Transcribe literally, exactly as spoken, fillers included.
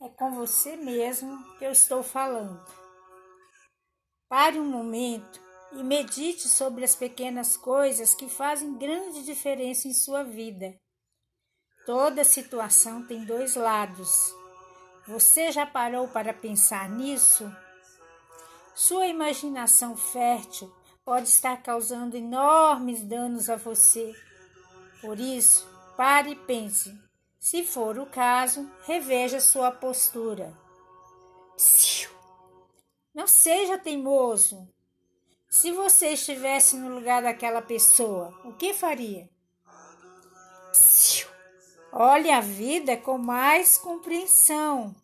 É com você mesmo que eu estou falando. Pare um momento e medite sobre as pequenas coisas que fazem grande diferença em sua vida. Toda situação tem dois lados. Você já parou para pensar nisso? Sua imaginação fértil pode estar causando enormes danos a você. Por isso, pare e pense. Se for o caso, reveja sua postura. Não seja teimoso. Se você estivesse no lugar daquela pessoa, o que faria? Olhe a vida com mais compreensão.